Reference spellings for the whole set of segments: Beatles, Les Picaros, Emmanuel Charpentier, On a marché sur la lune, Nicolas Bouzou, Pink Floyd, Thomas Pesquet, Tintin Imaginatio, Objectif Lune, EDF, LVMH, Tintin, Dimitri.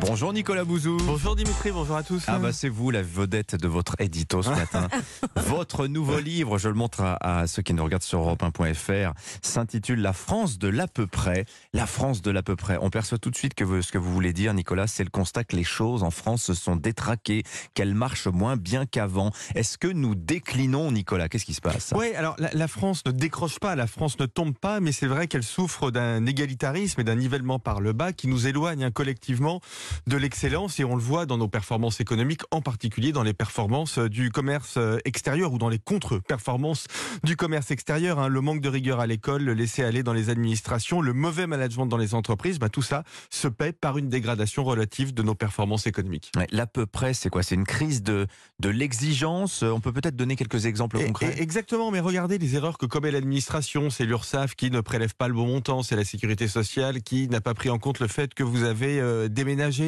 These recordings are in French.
Bonjour Nicolas Bouzou. Bonjour Dimitri, bonjour à tous. Ah bah c'est vous la vedette de votre édito ce matin. Votre nouveau livre, je le montre à ceux qui nous regardent sur europe1.fr, s'intitule La France de l'à peu près. La France de l'à peu près. On perçoit tout de suite que ce que vous voulez dire, Nicolas, c'est le constat que les choses en France se sont détraquées, qu'elles marchent moins bien qu'avant. Est-ce que nous déclinons, Nicolas? Qu'est-ce qui se passe? Oui, alors la France ne décroche pas, la France ne tombe pas, mais c'est vrai qu'elle souffre d'un égalitarisme et d'un nivellement par le bas qui nous éloigne collectivement de l'excellence, et on le voit dans nos performances économiques, en particulier dans les performances du commerce extérieur ou dans les contre-performances du commerce extérieur. Le manque de rigueur à l'école, le laisser-aller dans les administrations, le mauvais management dans les entreprises, tout ça se paie par une dégradation relative de nos performances économiques. Ouais, l'à peu près, c'est quoi? C'est une crise de l'exigence. On peut-être donner quelques exemples concrets. Exactement, mais regardez les erreurs que commet l'administration. C'est l'URSSAF qui ne prélève pas le bon montant, c'est la sécurité sociale qui n'a pas pris en compte le fait que vous avez déménagé.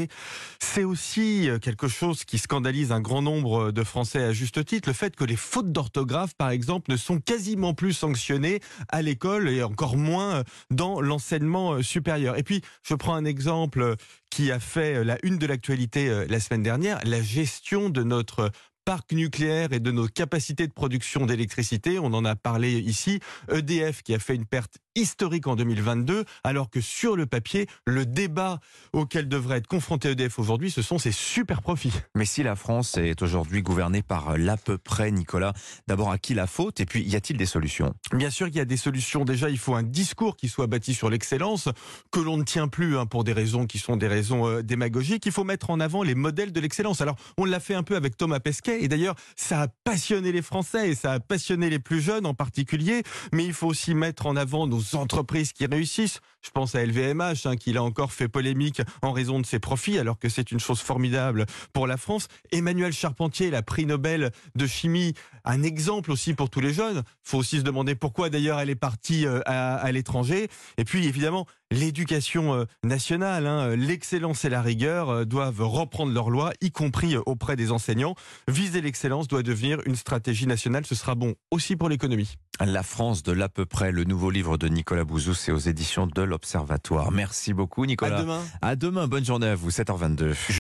C'est aussi quelque chose qui scandalise un grand nombre de Français à juste titre, le fait que les fautes d'orthographe, par exemple, ne sont quasiment plus sanctionnées à l'école et encore moins dans l'enseignement supérieur. Et puis, je prends un exemple qui a fait la une de l'actualité la semaine dernière, la gestion de notre parc nucléaire et de nos capacités de production d'électricité. On en a parlé ici. EDF qui a fait une perte historique en 2022, alors que sur le papier, le débat auquel devrait être confronté EDF aujourd'hui, ce sont ses super profits. Mais si la France est aujourd'hui gouvernée par l'à peu près, Nicolas, d'abord à qui la faute? Et puis, y a-t-il des solutions? Bien sûr qu'il y a des solutions. Déjà, il faut un discours qui soit bâti sur l'excellence, que l'on ne tient plus pour des raisons qui sont des raisons démagogiques. Il faut mettre en avant les modèles de l'excellence. Alors, on l'a fait un peu avec Thomas Pesquet, et d'ailleurs, ça a passionné les Français, et ça a passionné les plus jeunes en particulier, mais il faut aussi mettre en avant nos entreprises qui réussissent. Je pense à LVMH qui l'a encore fait polémique en raison de ses profits, alors que c'est une chose formidable pour la France. Emmanuel Charpentier, la prix Nobel de chimie, un exemple aussi pour tous les jeunes. Il faut aussi se demander pourquoi d'ailleurs elle est partie à l'étranger. Et puis évidemment, l'éducation nationale, l'excellence et la rigueur doivent reprendre leur loi, y compris auprès des enseignants. Viser l'excellence doit devenir une stratégie nationale. Ce sera bon aussi pour l'économie. La France de l'à peu près, le nouveau livre de Nicolas Bouzou, c'est aux éditions de l'Observatoire. Merci beaucoup Nicolas. À demain. À demain, bonne journée à vous, 7h22.